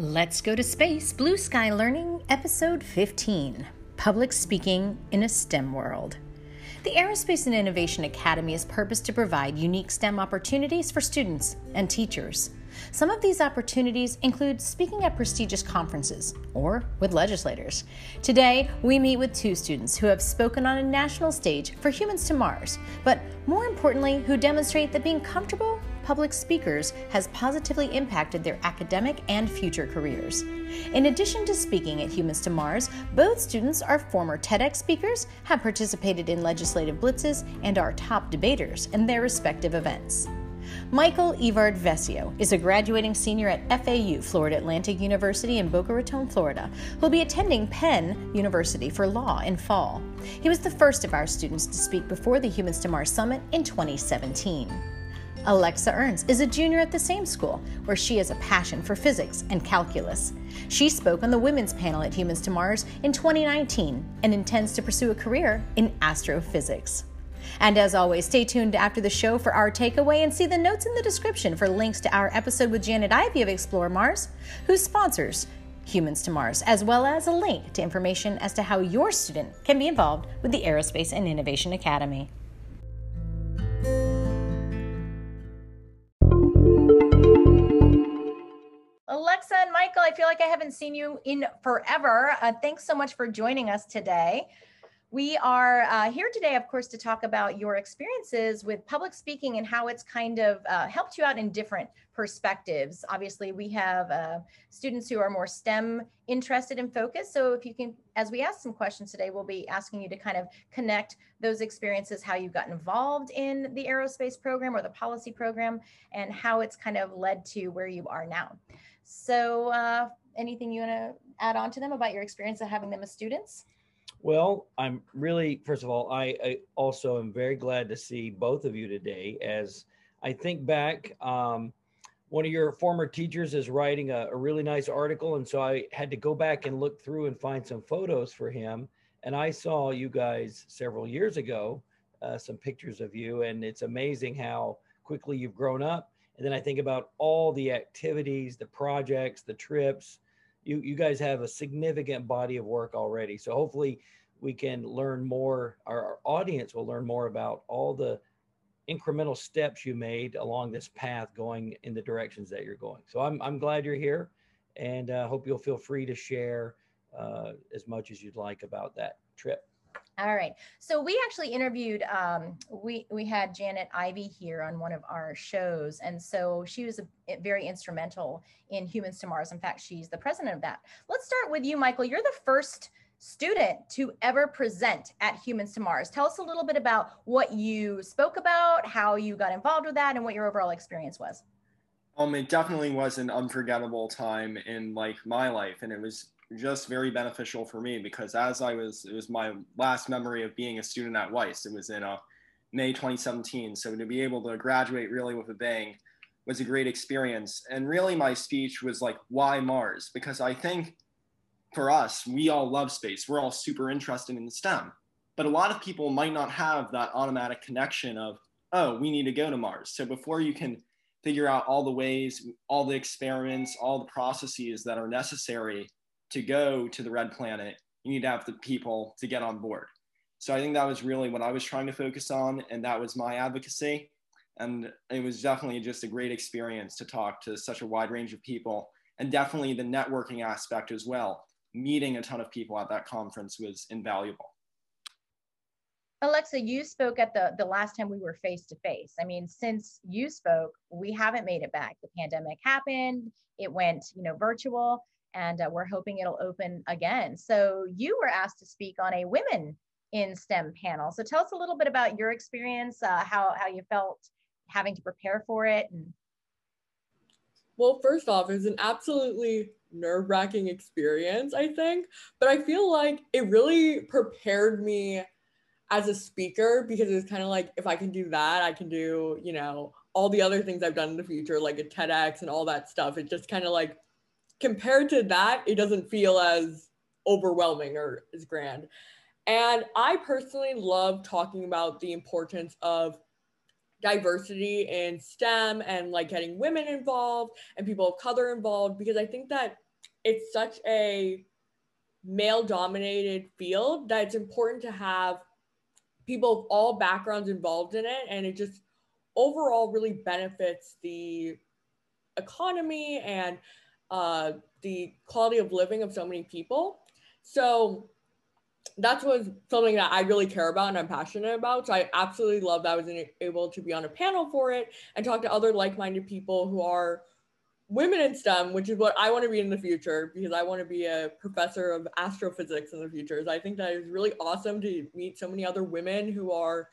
Let's Go to Space, Blue Sky Learning, Episode 15, Public Speaking in a STEM World. The Aerospace and Innovation Academy is purposed to provide unique STEM opportunities for students and teachers. Some of these opportunities include speaking at prestigious conferences or with legislators. Today, we meet with two students who have spoken on a national stage for Humans to Mars, but more importantly, who demonstrate that being comfortable public speakers has positively impacted their academic and future careers. In addition to speaking at Humans to Mars, both students are former TedX speakers, have participated in legislative blitzes, and are top debaters in their respective events. Michael Evrard Vescio is a graduating senior at FAU, Florida Atlantic University in Boca Raton, Florida, who'll be attending Penn University for law in fall. He was the first of our students to speak before the Humans to Mars Summit in 2017. Alexa Ernce is a junior at the same school, where she has a passion for physics and calculus. She spoke on the women's panel at Humans to Mars in 2019 and intends to pursue a career in astrophysics. And as always, stay tuned after the show for our takeaway and see the notes in the description for links to our episode with Janet Ivey of Explore Mars, who sponsors Humans to Mars, as well as a link to information as to how your student can be involved with the Aerospace and Innovation Academy. Alexa and Michael, I feel like I haven't seen you in forever. Thanks so much for joining us today. We are here today, of course, to talk about your experiences with public speaking and how it's kind of helped you out in different perspectives. Obviously, we have students who are more STEM interested and focused. So if you can, as we ask some questions today, we'll be asking you to kind of connect those experiences, how you got involved in the aerospace program or the policy program, and how it's kind of led to where you are now. So anything you want to add on to them about your experience of having them as students? Well, I'm really, first of all, I also am very glad to see both of you today. As I think back, one of your former teachers is writing a really nice article. And so I had to go back and look through and find some photos for him. And I saw you guys several years ago, some pictures of you. And it's amazing how quickly you've grown up. And then I think about all the activities, the projects, the trips. You guys have a significant body of work already. So hopefully we can learn more, our audience will learn more about all the incremental steps you made along this path going in the directions that you're going. So I'm glad you're here, and hope you'll feel free to share as much as you'd like about that trip. All right. So we actually interviewed, we had Janet Ivey here on one of our shows. And so she was very instrumental in Humans to Mars. In fact, she's the president of that. Let's start with you, Michael. You're the first student to ever present at Humans to Mars. Tell us a little bit about what you spoke about, how you got involved with that, and what your overall experience was. It definitely was an unforgettable time in my life. And it was just very beneficial for me because it was my last memory of being a student at Weiss. It was in May 2017. So to be able to graduate really with a bang was a great experience. And really my speech was why Mars? Because I think for us, we all love space. We're all super interested in STEM, but a lot of people might not have that automatic connection of, oh, we need to go to Mars. So before you can figure out all the ways, all the experiments, all the processes that are necessary to go to the red planet, you need to have the people to get on board. So I think that was really what I was trying to focus on, and that was my advocacy. And it was definitely just a great experience to talk to such a wide range of people, and definitely the networking aspect as well. Meeting a ton of people at that conference was invaluable. Alexa, you spoke at the last time we were face to face. I mean, since you spoke, we haven't made it back. The pandemic happened, it went virtual. And we're hoping it'll open again. So you were asked to speak on a Women in STEM panel. So tell us a little bit about your experience, how you felt having to prepare for it. Well, first off, it was an absolutely nerve-wracking experience, I think. But I feel like it really prepared me as a speaker, because it was kind of like, if I can do that, I can do, all the other things I've done in the future, like a TEDx and all that stuff. It just kind of compared to that, it doesn't feel as overwhelming or as grand. And I personally love talking about the importance of diversity in STEM and getting women involved and people of color involved, because I think that it's such a male-dominated field that it's important to have people of all backgrounds involved in it, and it just overall really benefits the economy and the quality of living of so many people. So that was something that I really care about and I'm passionate about. So I absolutely love that I was able to be on a panel for it and talk to other like-minded people who are women in STEM, which is what I want to be in the future, because I want to be a professor of astrophysics in the future. So I think that it was really awesome to meet so many other women who are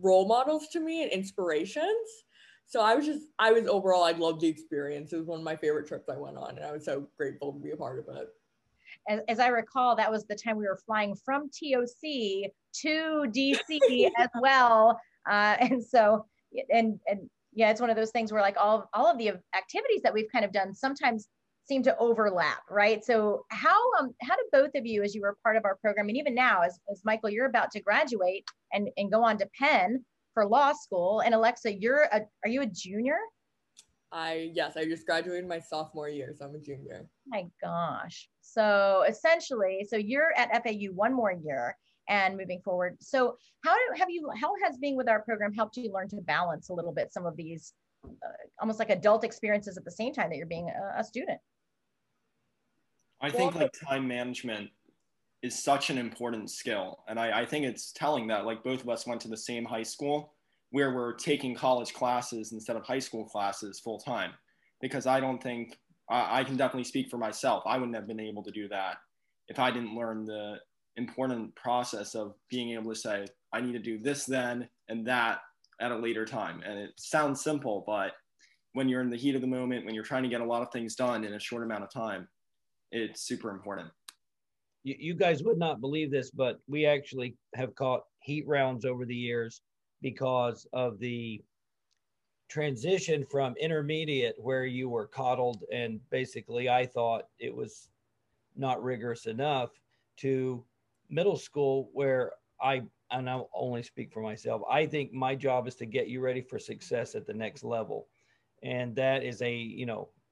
role models to me and inspirations. So I was overall, I loved the experience. It was one of my favorite trips I went on, and I was so grateful to be a part of it. As I recall, that was the time we were flying from TOC to DC as well. And yeah, it's one of those things where like all of the activities that we've kind of done sometimes seem to overlap, right? So how did both of you, as you were part of our program, and even now, as Michael, you're about to graduate and go on to Penn for law school, and Alexa, are you a junior? Yes, I just graduated my sophomore year, so I'm a junior. My gosh. So essentially, so you're at FAU one more year and moving forward. So how has being with our program helped you learn to balance a little bit some of these almost like adult experiences at the same time that you're being a student? I think like time management is such an important skill. And I think it's telling that like both of us went to the same high school where we're taking college classes instead of high school classes full time, because I don't think, I can definitely speak for myself. I wouldn't have been able to do that if I didn't learn the important process of being able to say, I need to do this then and that at a later time. And it sounds simple, but when you're in the heat of the moment, when you're trying to get a lot of things done in a short amount of time, it's super important. You guys would not believe this, but we actually have caught heat rounds over the years because of the transition from intermediate, where you were coddled and basically I thought it was not rigorous enough, to middle school, where I'll only speak for myself, I think my job is to get you ready for success at the next level. And that is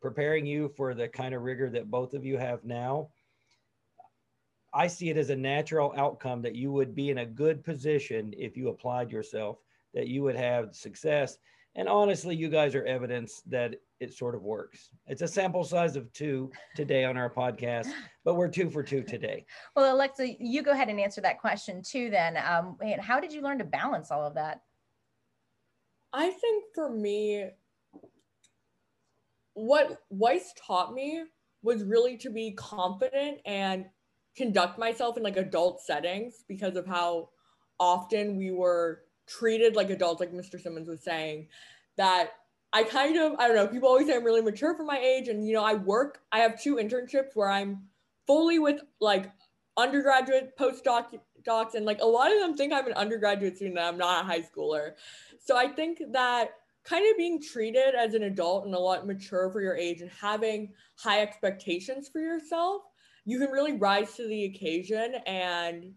preparing you for the kind of rigor that both of you have now. I see it as a natural outcome that you would be in a good position if you applied yourself, that you would have success. And honestly, you guys are evidence that it sort of works. It's a sample size of 2 today on our podcast, but we're 2 for 2 today. Well, Alexa, you go ahead and answer that question too then. How did you learn to balance all of that? I think for me, what Weiss taught me was really to be confident and conduct myself in like adult settings, because of how often we were treated like adults, like Mr. Simmons was saying, that I don't know, people always say I'm really mature for my age, and I have 2 internships where I'm fully with like undergraduate postdocs, and like a lot of them think I'm an undergraduate student and I'm not a high schooler. So I think that kind of being treated as an adult and a lot mature for your age and having high expectations for yourself, you can really rise to the occasion and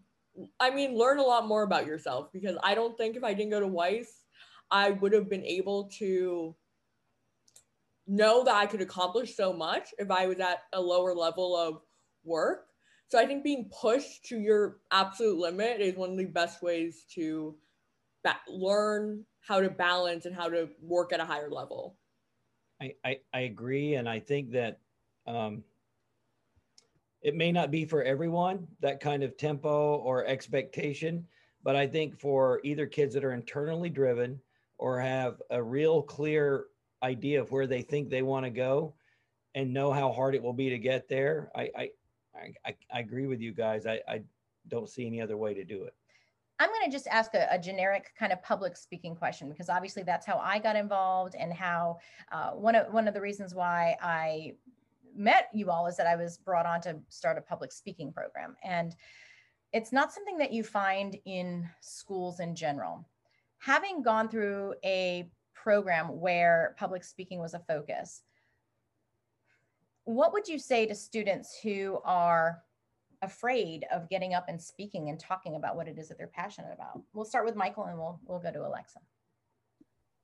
learn a lot more about yourself, because I don't think if I didn't go to Weiss, I would have been able to know that I could accomplish so much if I was at a lower level of work. So I think being pushed to your absolute limit is one of the best ways to learn how to balance and how to work at a higher level. I agree. And I think that, it may not be for everyone, that kind of tempo or expectation, but I think for either kids that are internally driven or have a real clear idea of where they think they want to go and know how hard it will be to get there, I agree with you guys. I don't see any other way to do it. I'm going to just ask a generic kind of public speaking question, because obviously that's how I got involved, and how one of the reasons why I met you all is that I was brought on to start a public speaking program. And it's not something that you find in schools in general. Having gone through a program where public speaking was a focus, what would you say to students who are afraid of getting up and speaking and talking about what it is that they're passionate about? We'll start with Michael and we'll go to Alexa.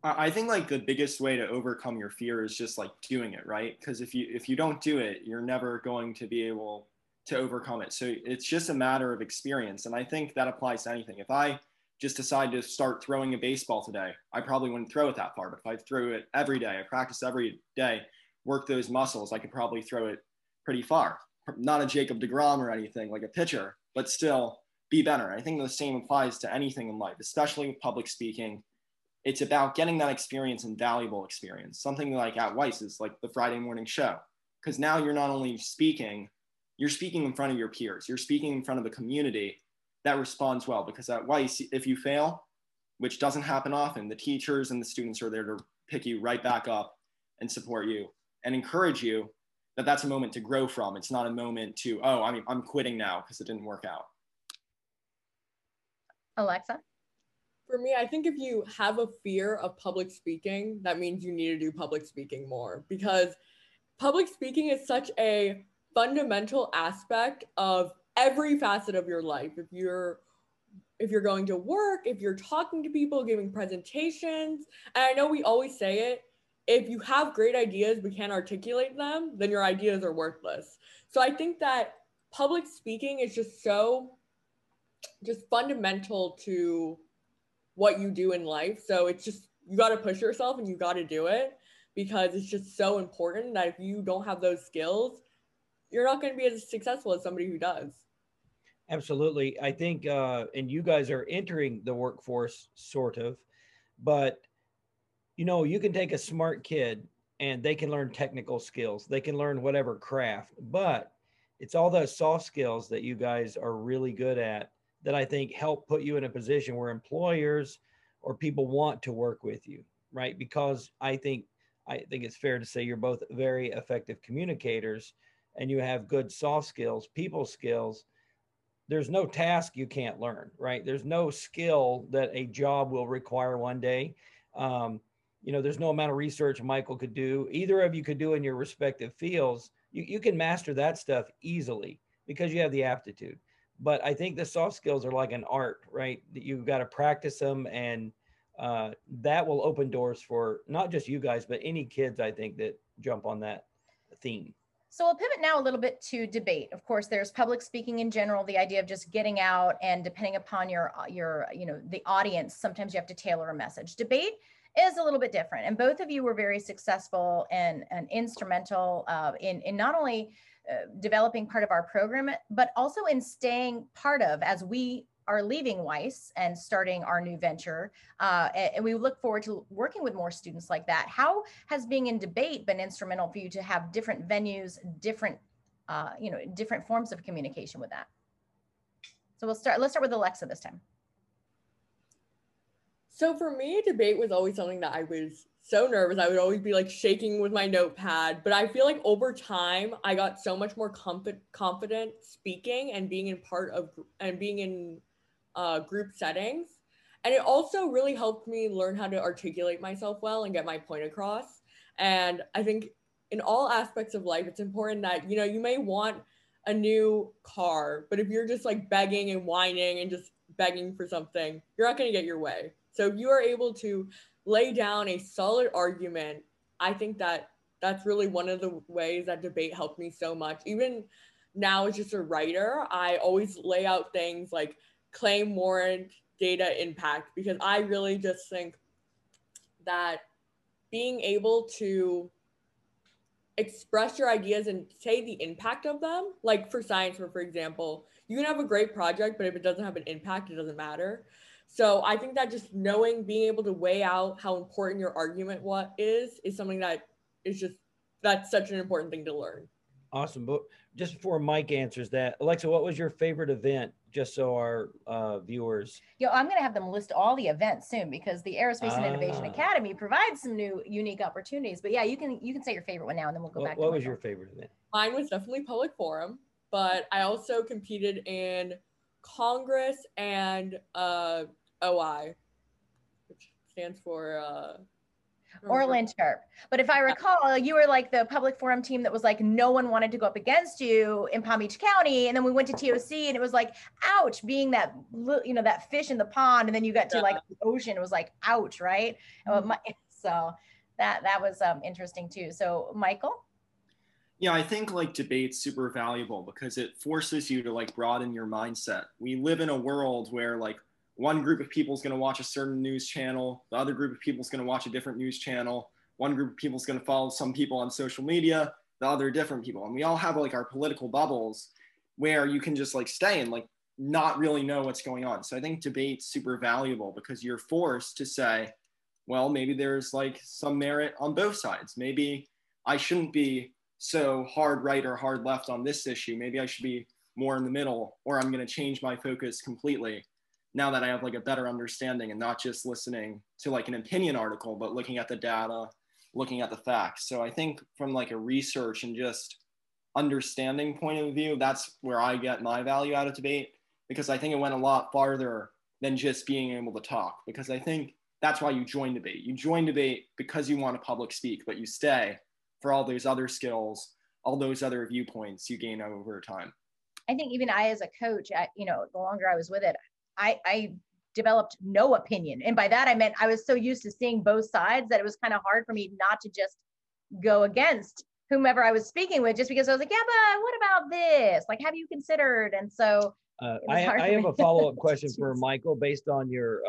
I think like the biggest way to overcome your fear is just like doing it, right? Because if you don't do it, you're never going to be able to overcome it. So it's just a matter of experience. And I think that applies to anything. If I just decide to start throwing a baseball today, I probably wouldn't throw it that far. But if I threw it every day, I practice every day, work those muscles, I could probably throw it pretty far. Not a Jacob deGrom or anything like a pitcher, but still be better. I think the same applies to anything in life, especially with public speaking. It's about getting that experience and valuable experience. Something like at Weiss is like the Friday morning show. Because now you're not only speaking, you're speaking in front of your peers. You're speaking in front of a community that responds well. Because at Weiss, if you fail, which doesn't happen often, the teachers and the students are there to pick you right back up and support you and encourage you that that's a moment to grow from. It's not a moment to, oh, I mean, I'm quitting now because it didn't work out. Alexa? For me, I think if you have a fear of public speaking, that means you need to do public speaking more, because public speaking is such a fundamental aspect of every facet of your life. If you're going to work, if you're talking to people, giving presentations, and I know we always say it, if you have great ideas but can't articulate them, then your ideas are worthless. So I think that public speaking is just so fundamental to what you do in life. So it's just, you got to push yourself and you got to do it, because it's just so important that if you don't have those skills, you're not going to be as successful as somebody who does. Absolutely. I think, and you guys are entering the workforce sort of, but you know, you can take a smart kid and they can learn technical skills. They can learn whatever craft, but it's all those soft skills that you guys are really good at that I think help put you in a position where employers or people want to work with you, right? Because I think it's fair to say you're both very effective communicators and you have good soft skills, people skills. There's no task you can't learn, right? There's no skill that a job will require one day. You know, there's no amount of research Michael could do, either of you could do in your respective fields. You can master that stuff easily because you have the aptitude. But I think the soft skills are like an art, right? You've got to practice them, and that will open doors for not just you guys, but any kids, I think, that jump on that theme. So we'll pivot now a little bit to debate. Of course, there's public speaking in general, the idea of just getting out, and depending upon your the audience, sometimes you have to tailor a message. Debate is a little bit different. And both of you were very successful and instrumental in not only developing part of our program, but also in staying part of, as we are leaving Weiss and starting our new venture. And we look forward to working with more students like that. How has being in debate been instrumental for you to have different venues, different, different forms of communication with that? So let's start with Alexa this time. So for me, debate was always something that I was so nervous. I would always be like shaking with my notepad, but I feel like over time, I got so much more confident speaking and being in part of, and being in group settings. And it also really helped me learn how to articulate myself well and get my point across. And I think in all aspects of life, it's important that, you know, you may want a new car, but if you're just like begging and whining and just begging for something, you're not going to get your way. So if you are able to lay down a solid argument, I think that that's really one of the ways that debate helped me so much. Even now as just a writer, I always lay out things like claim, warrant, data, impact, because I really just think that being able to express your ideas and say the impact of them, like for science, for example, you can have a great project, but if it doesn't have an impact, it doesn't matter. So I think that just knowing, being able to weigh out how important your argument is something that is just, that's such an important thing to learn. Awesome. But just before Mike answers that, Alexa, what was your favorite event? Just so our viewers. Yo, I'm going to have them list all the events soon, because the Aerospace and Innovation Academy provides some new unique opportunities. But yeah, you can say your favorite one now, and then we'll go back. What was your favorite event? Mine was definitely Public Forum, but I also competed in Congress and OI, which stands for or Lynn Sharp. But if I recall, you were like the public forum team that was like, no one wanted to go up against you in Palm Beach County. And then we went to TOC and it was like, ouch, being that, you know, that fish in the pond. And then you got to like the ocean, it was like, ouch, right? Mm-hmm. So that was interesting too. So Michael? Yeah, I think like debate's super valuable because it forces you to like broaden your mindset. We live in a world where like one group of people is going to watch a certain news channel, the other group of people is going to watch a different news channel, one group of people is going to follow some people on social media, the other different people. And we all have like our political bubbles where you can just like stay and like not really know what's going on. So I think debate's super valuable because you're forced to say, well, maybe there's like some merit on both sides. Maybe I shouldn't be so hard right or hard left on this issue. Maybe I should be more in the middle, or I'm going to change my focus completely now that I have like a better understanding and not just listening to like an opinion article, but looking at the data, looking at the facts. So I think from like a research and just understanding point of view, that's where I get my value out of debate, because I think it went a lot farther than just being able to talk, because I think that's why you join debate. You join debate because you want to public speak, but you stay for all those other skills, all those other viewpoints you gain over time. I think even I, as a coach, you know, the longer I was with it, I developed no opinion. And by that, I meant I was so used to seeing both sides that it was kind of hard for me not to just go against whomever I was speaking with, just because I was like, yeah, but what about this? Like, have you considered? And so I have a follow-up question for Michael, based on your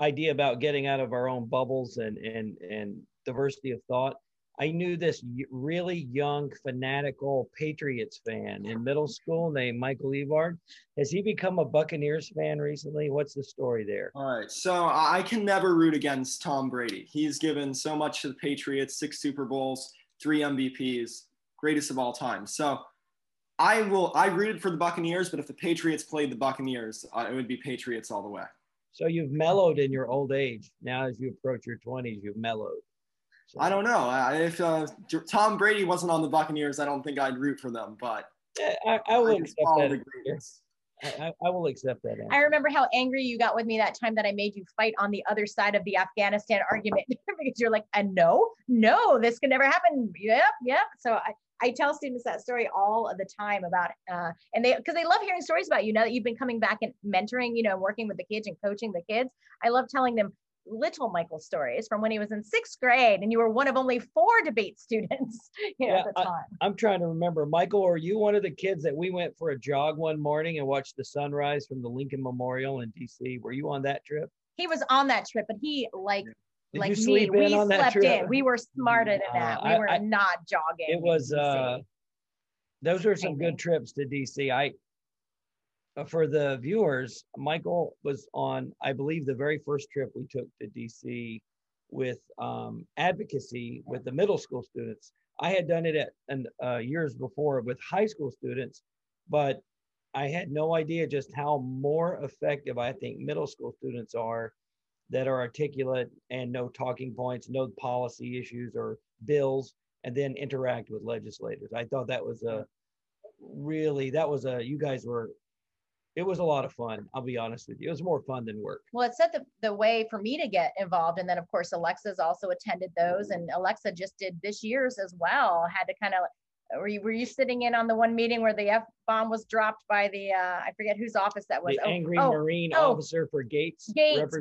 idea about getting out of our own bubbles and diversity of thought. I knew this really young, fanatical Patriots fan in middle school named Michael Evrard. Has he become a Buccaneers fan recently? What's the story there? All right, so I can never root against Tom Brady. He's given so much to the Patriots, 6 Super Bowls, 3 MVPs, greatest of all time. So I rooted for the Buccaneers, but if the Patriots played the Buccaneers, it would be Patriots all the way. So you've mellowed in your old age. Now as you approach your 20s, you've mellowed. So. I don't know. If Tom Brady wasn't on the Buccaneers, I don't think I'd root for them. But yeah, I will accept that. I will accept that. Answer. I remember how angry you got with me that time that I made you fight on the other side of the Afghanistan argument because you're like, no, this can never happen. Yep. So I tell students that story all of the time about, and because they love hearing stories about you now that you've been coming back and mentoring, you know, working with the kids and coaching the kids. I love telling them little Michael stories from when he was in 6th grade and you were one of only 4 debate students at the time. I'm trying to remember, Michael, are you one of the kids that we went for a jog one morning and watched the sunrise from the Lincoln Memorial in DC? Were you on that trip? He was on that trip, but he like me, we slept in. We were smarter than that. We were not jogging. It was, those were some good trips to DC. For the viewers, Michael was on, I believe, the very first trip we took to DC with advocacy with the middle school students. I had done it years before with high school students, but I had no idea just how more effective I think middle school students are that are articulate and know talking points, know policy issues or bills, and then interact with legislators. I thought that was you guys were, it was a lot of fun. I'll be honest with you. It was more fun than work. Well, it set the way for me to get involved. And then of course, Alexa's also attended those, and Alexa just did this year's as well. Had to kind of, were you sitting in on the one meeting where the F-bomb was dropped by the, I forget whose office that was. The angry Marine officer for Gates. Gates'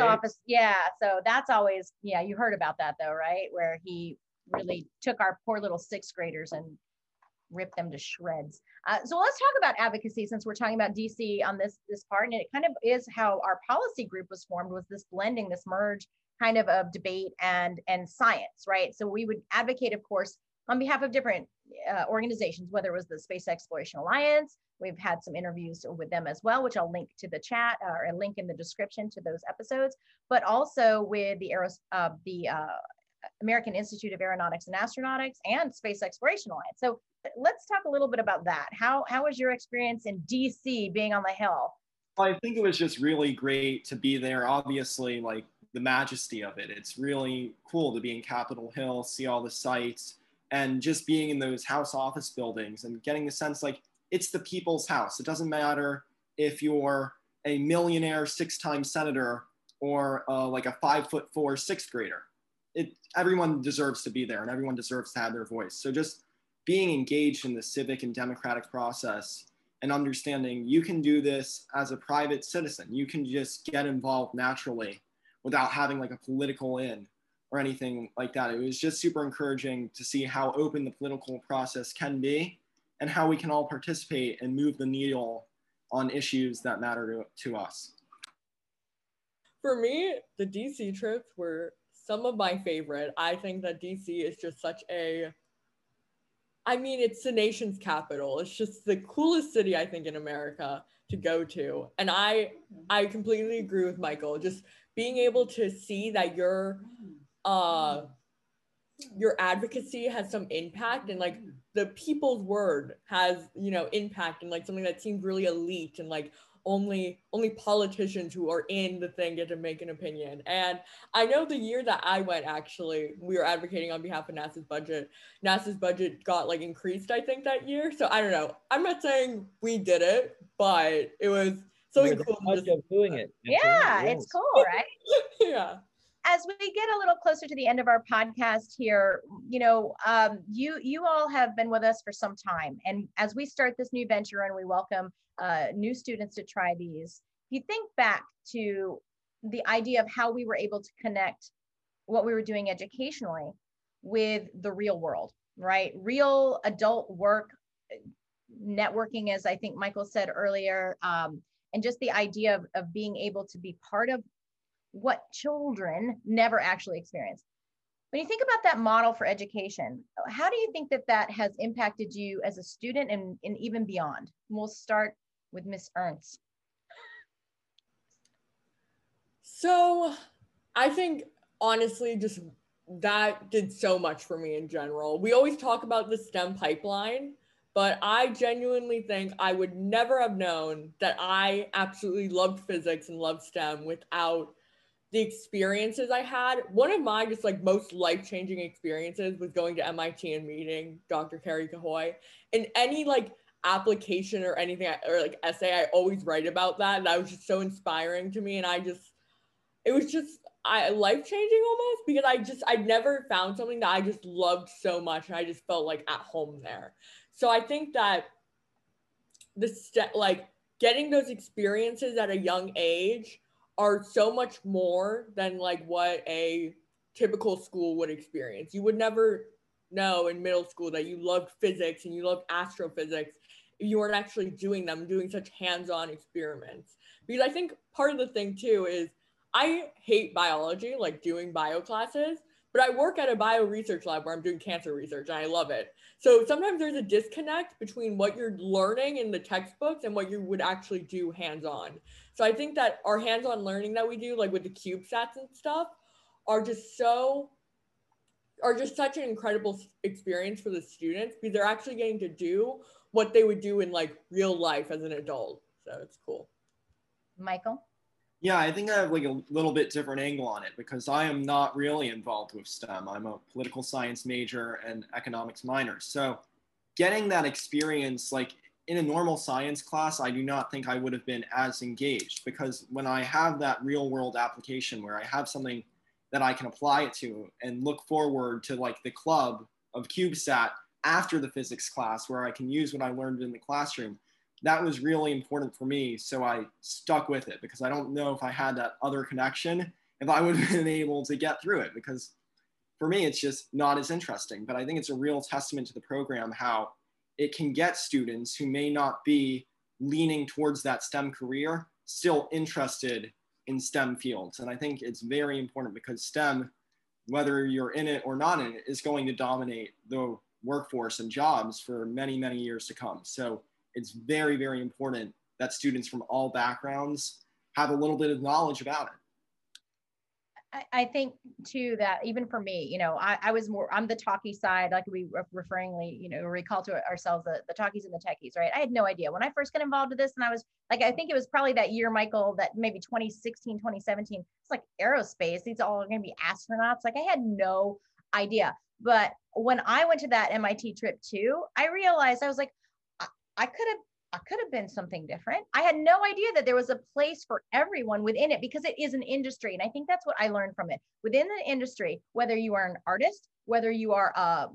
office. Yeah. So that's always, yeah, you heard about that though, right? Where he really took our poor little 6th graders and rip them to shreds. So let's talk about advocacy, since we're talking about DC on this part, and it kind of is how our policy group was formed, was this blending, this merge kind of debate and science, right? So we would advocate, of course, on behalf of different organizations, whether it was the Space Exploration Alliance. We've had some interviews with them as well, which I'll link to the chat or a link in the description to those episodes, but also with the American Institute of Aeronautics and Astronautics and Space Exploration Alliance. So let's talk a little bit about that. How was your experience in DC being on the Hill? I think it was just really great to be there. Obviously, like the majesty of it. It's really cool to be in Capitol Hill, see all the sites, and just being in those house office buildings and getting the sense like it's the people's house. It doesn't matter if you're a millionaire 6-time senator or like a 5'4" 6th grader. everyone deserves to be there and everyone deserves to have their voice. So just being engaged in the civic and democratic process and understanding you can do this as a private citizen. You can just get involved naturally without having like a political in or anything like that. It was just super encouraging to see how open the political process can be and how we can all participate and move the needle on issues that matter to us. For me, the DC trips were some of my favorite. I think that DC is just such a, I mean, it's the nation's capital. It's just the coolest city, I think, in America to go to. And I completely agree with Michael. Just being able to see that your advocacy has some impact, and like the people's word has, you know, impact, and like something that seemed really elite and like only politicians who are in the thing get to make an opinion. And I know the year that I went, actually, we were advocating on behalf of NASA's budget. NASA's budget got like increased, I think, that year. So I don't know. I'm not saying we did it, but it was something cool. Doing it. Yeah, it's cool, right? Yeah. As we get a little closer to the end of our podcast here, you know, you all have been with us for some time. And as we start this new venture and we welcome new students to try these, if you think back to the idea of how we were able to connect what we were doing educationally with the real world, right? Real adult work, networking, as I think Michael said earlier, and just the idea of being able to be part of what children never actually experience. When you think about that model for education, how do you think that that has impacted you as a student and even beyond? And we'll start with Ms. Ernce. So I think, honestly, just that did so much for me in general. We always talk about the STEM pipeline, but I genuinely think I would never have known that I absolutely loved physics and loved STEM without the experiences I had. One of my just like most life-changing experiences was going to MIT and meeting Dr. Carrie Cahoy. And any like application or anything or like essay, I always write about that. And that was just so inspiring to me. And it was life-changing almost, because I'd never found something that I just loved so much. And I just felt like at home there. So I think that getting those experiences at a young age are so much more than like what a typical school would experience. You would never know in middle school that you loved physics and you loved astrophysics if you weren't actually doing such hands-on experiments. Because I think part of the thing too is I hate biology, like doing bio classes, but I work at a bio research lab where I'm doing cancer research and I love it. So sometimes there's a disconnect between what you're learning in the textbooks and what you would actually do hands-on. So I think that our hands-on learning that we do, like with the CubeSats and stuff, are just such an incredible experience for the students, because they're actually getting to do what they would do in like real life as an adult. So it's cool. Michael? Yeah, I think I have like a little bit different angle on it, because I am not really involved with STEM. I'm a political science major and economics minor. So getting that experience, like in a normal science class, I do not think I would have been as engaged, because when I have that real world application where I have something that I can apply it to and look forward to like the club of CubeSat after the physics class where I can use what I learned in the classroom, that was really important for me. So I stuck with it, because I don't know if I had that other connection, if I would have been able to get through it, because for me, it's just not as interesting. But I think it's a real testament to the program, how it can get students who may not be leaning towards that STEM career, still interested in STEM fields. And I think it's very important, because STEM, whether you're in it or not in it, is going to dominate the workforce and jobs for many, many years to come. So it's very, very important that students from all backgrounds have a little bit of knowledge about it. I think too that even for me, you know, I was more on the talkie side, like we referringly, you know, recall to ourselves the talkies and the techies, right? I had no idea when I first got involved with this, and I was like, I think it was probably that year, Michael, that maybe 2016, 2017. It's like aerospace; these all are going to be astronauts. Like I had no idea. But when I went to that MIT trip too, I realized I was like, I could have, could have been something different. I had no idea that there was a place for everyone within it, because it is an industry. And I think that's what I learned from it. Within the industry, whether you are an artist, whether you are a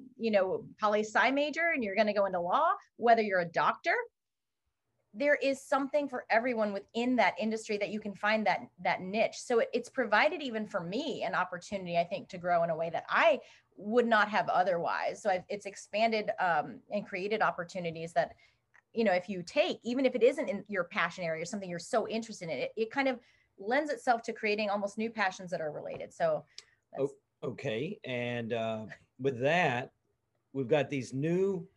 poli-sci major and you're going to go into law, whether you're a doctor, there is something for everyone within that industry that you can find that niche. So it's provided, even for me, an opportunity, I think, to grow in a way that I would not have otherwise. So it's expanded and created opportunities that, if you take, even if it isn't in your passion area or something you're so interested in, it kind of lends itself to creating almost new passions that are related. So that's... Okay. And with that, we've got these new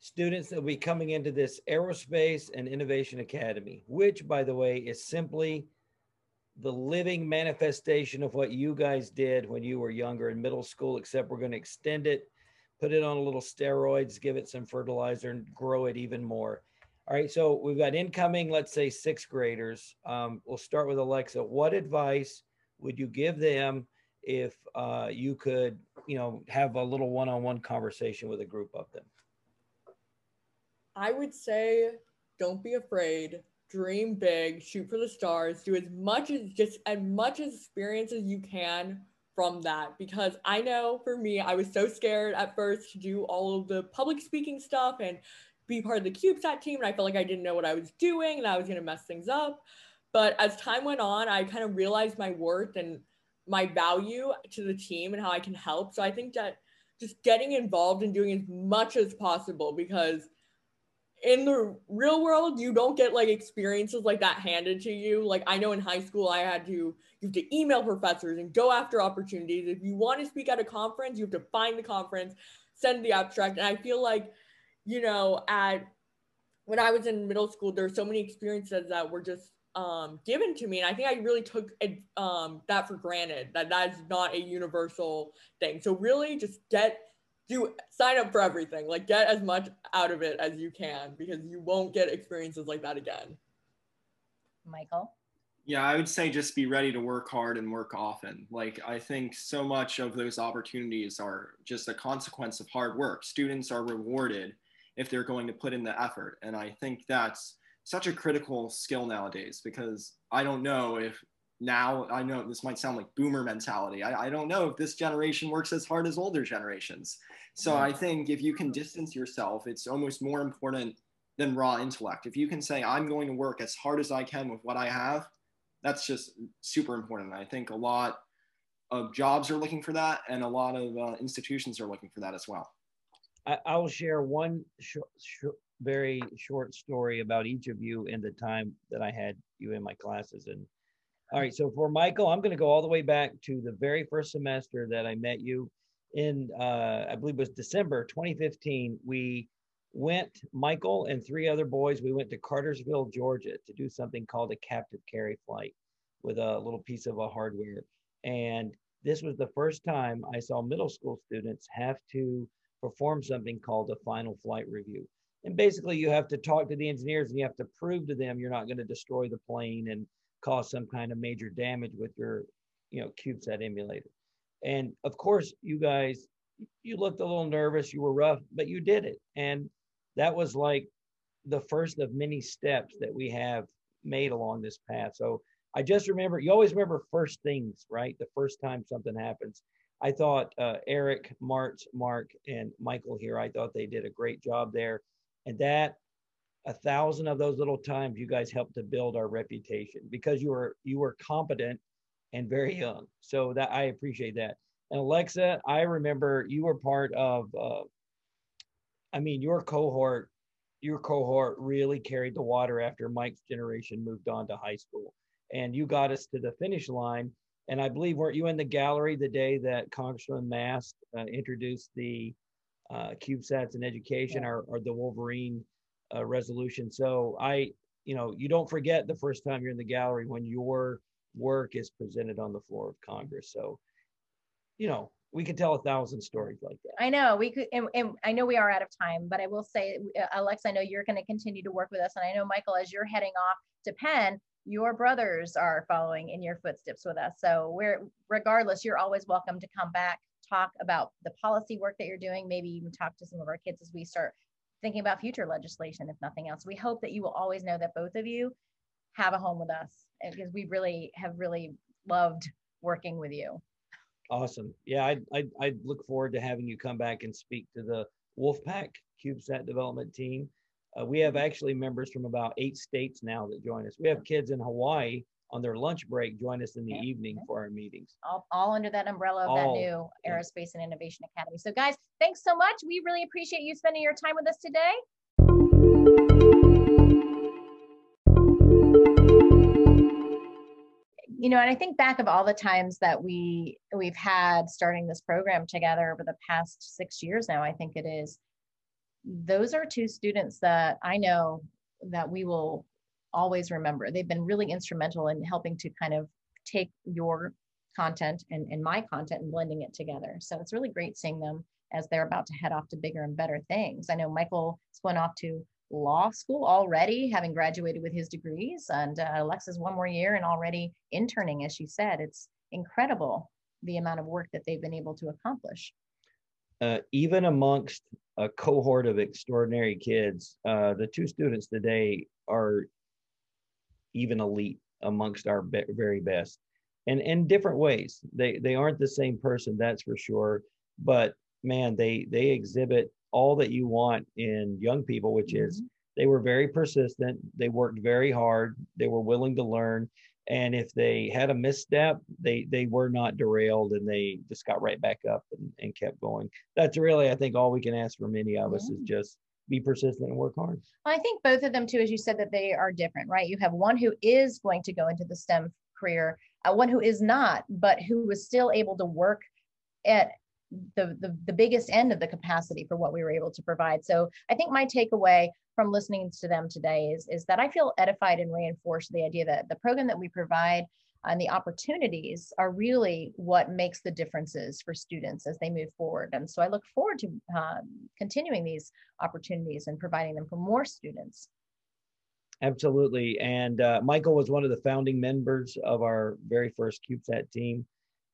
students that will be coming into this Aerospace and Innovation Academy, which, by the way, is simply the living manifestation of what you guys did when you were younger in middle school, except we're going to extend it, put it on a little steroids, give it some fertilizer, and grow it even more. All right, so we've got incoming, let's say, sixth graders. We'll start with Alexa. What advice would you give them if you could, have a little one-on-one conversation with a group of them? I would say, don't be afraid, dream big, shoot for the stars, do as much experience as you can from that. Because I know for me, I was so scared at first to do all of the public speaking stuff and be part of the CubeSat team. And I felt like I didn't know what I was doing and I was going to mess things up. But as time went on, I kind of realized my worth and my value to the team and how I can help. So I think that just getting involved and doing as much as possible, because in the real world, you don't get like experiences like that handed to you. Like I know in high school, you have to email professors and go after opportunities. If you want to speak at a conference, you have to find the conference, send the abstract. And I feel like, when I was in middle school, there were so many experiences that were just given to me. And I think I really took that for granted, that's not a universal thing. So really just sign up for everything, like get as much out of it as you can, because you won't get experiences like that again. Michael? Yeah, I would say just be ready to work hard and work often. Like I think so much of those opportunities are just a consequence of hard work. Students are rewarded if they're going to put in the effort. And I think that's such a critical skill nowadays, because I don't know if now, I know this might sound like boomer mentality. I don't know if this generation works as hard as older generations. So I think if you can distance yourself, it's almost more important than raw intellect. If you can say, I'm going to work as hard as I can with what I have, that's just super important. I think a lot of jobs are looking for that, and a lot of institutions are looking for that as well. I will share one very short story about each of you in the time that I had you in my classes. And all right, so for Michael, I'm going to go all the way back to the very first semester that I met you in, I believe it was December 2015. We went, Michael and three other boys, we went to Cartersville, Georgia to do something called a captive carry flight with a little piece of a hardware. And this was the first time I saw middle school students have to perform something called a final flight review. And basically you have to talk to the engineers and you have to prove to them you're not going to destroy the plane and cause some kind of major damage with your, CubeSat emulator. And of course, you guys, you looked a little nervous, you were rough, but you did it. And that was like the first of many steps that we have made along this path. So I just remember, you always remember first things, right? The first time something happens. I thought Eric, Mark, and Michael here, I thought they did a great job there. And that 1,000 of those little times you guys helped to build our reputation, because you were competent and very young. So that I appreciate that. And Alexa, I remember you were part of, your cohort really carried the water after Mike's generation moved on to high school, and you got us to the finish line. And I believe, weren't you in the gallery the day that Congressman Mast introduced the CubeSats in education, yeah, or the Wolverine resolution. So you don't forget the first time you're in the gallery when your work is presented on the floor of Congress. So, we can tell 1,000 stories like that. I know we could, and I know we are out of time, but I will say, Alex, I know you're going to continue to work with us. And I know, Michael, as you're heading off to Penn, your brothers are following in your footsteps with us. So regardless, you're always welcome to come back, talk about the policy work that you're doing, maybe even talk to some of our kids as we start thinking about future legislation, if nothing else. We hope that you will always know that both of you have a home with us, because we really have loved working with you. Awesome. Yeah, I look forward to having you come back and speak to the Wolfpack CubeSat development team. We have actually members from about 8 states now that join us. We have kids in Hawaii on their lunch break join us in the evening for our meetings. All under that umbrella of that new Aerospace and Innovation Academy. So guys, thanks so much. We really appreciate you spending your time with us today. You know, and I think back of all the times that we've had starting this program together over the past 6 years now, I think it is, those are 2 students that I know that we will always remember. They've been really instrumental in helping to kind of take your content and my content and blending it together. So it's really great seeing them as they're about to head off to bigger and better things. I know Michael's went off to law school already, having graduated with his degrees, and Alexa's 1 more year and already interning, as she said. It's incredible the amount of work that they've been able to accomplish. Even amongst a cohort of extraordinary kids, the 2 students today are even elite amongst our very best, and in different ways. They aren't the same person, that's for sure, but man, they exhibit all that you want in young people, which is they were very persistent, they worked very hard, they were willing to learn, and if they had a misstep, they were not derailed, and they just got right back up and kept going. That's really, I think, all we can ask for many of us, is just be persistent and work hard. Well, I think both of them too, as you said, that they are different, right? You have one who is going to go into the STEM career, one who is not, but who was still able to work at the biggest end of the capacity for what we were able to provide. So I think my takeaway from listening to them today is that I feel edified and reinforced the idea that the program that we provide and the opportunities are really what makes the differences for students as they move forward. And so I look forward to continuing these opportunities and providing them for more students. Absolutely. And Michael was one of the founding members of our very first CubeSat team.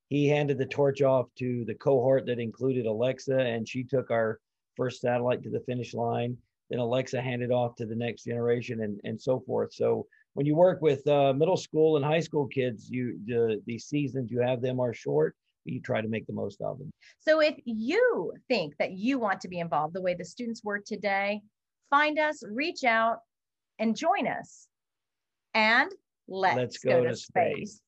He handed the torch off to the cohort that included Alexa, and she took our first satellite to the finish line. Then Alexa handed off to the next generation, and so forth. So when you work with middle school and high school kids, the seasons you have them are short, but you try to make the most of them. So if you think that you want to be involved the way the students were today, find us, reach out, and join us. And let's go to space.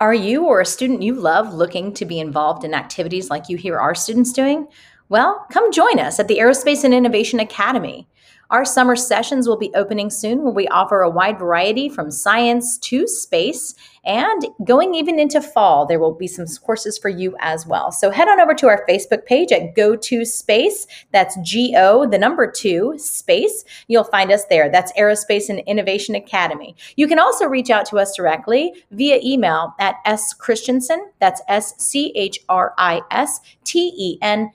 Are you or a student you love looking to be involved in activities like you hear our students doing? Well, come join us at the Aerospace and Innovation Academy. Our summer sessions will be opening soon, where we offer a wide variety from science to space, and going even into fall, there will be some courses for you as well. So head on over to our Facebook page at GoToSpace. That's G-O2 Space. You'll find us there. That's Aerospace and Innovation Academy. You can also reach out to us directly via email at schristensen, that's SCHRISTENSON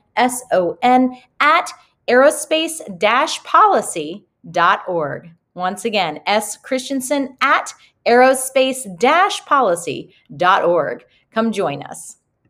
at aerospace-policy.org. Once again, schristensen at aerospace-policy.org. Come join us.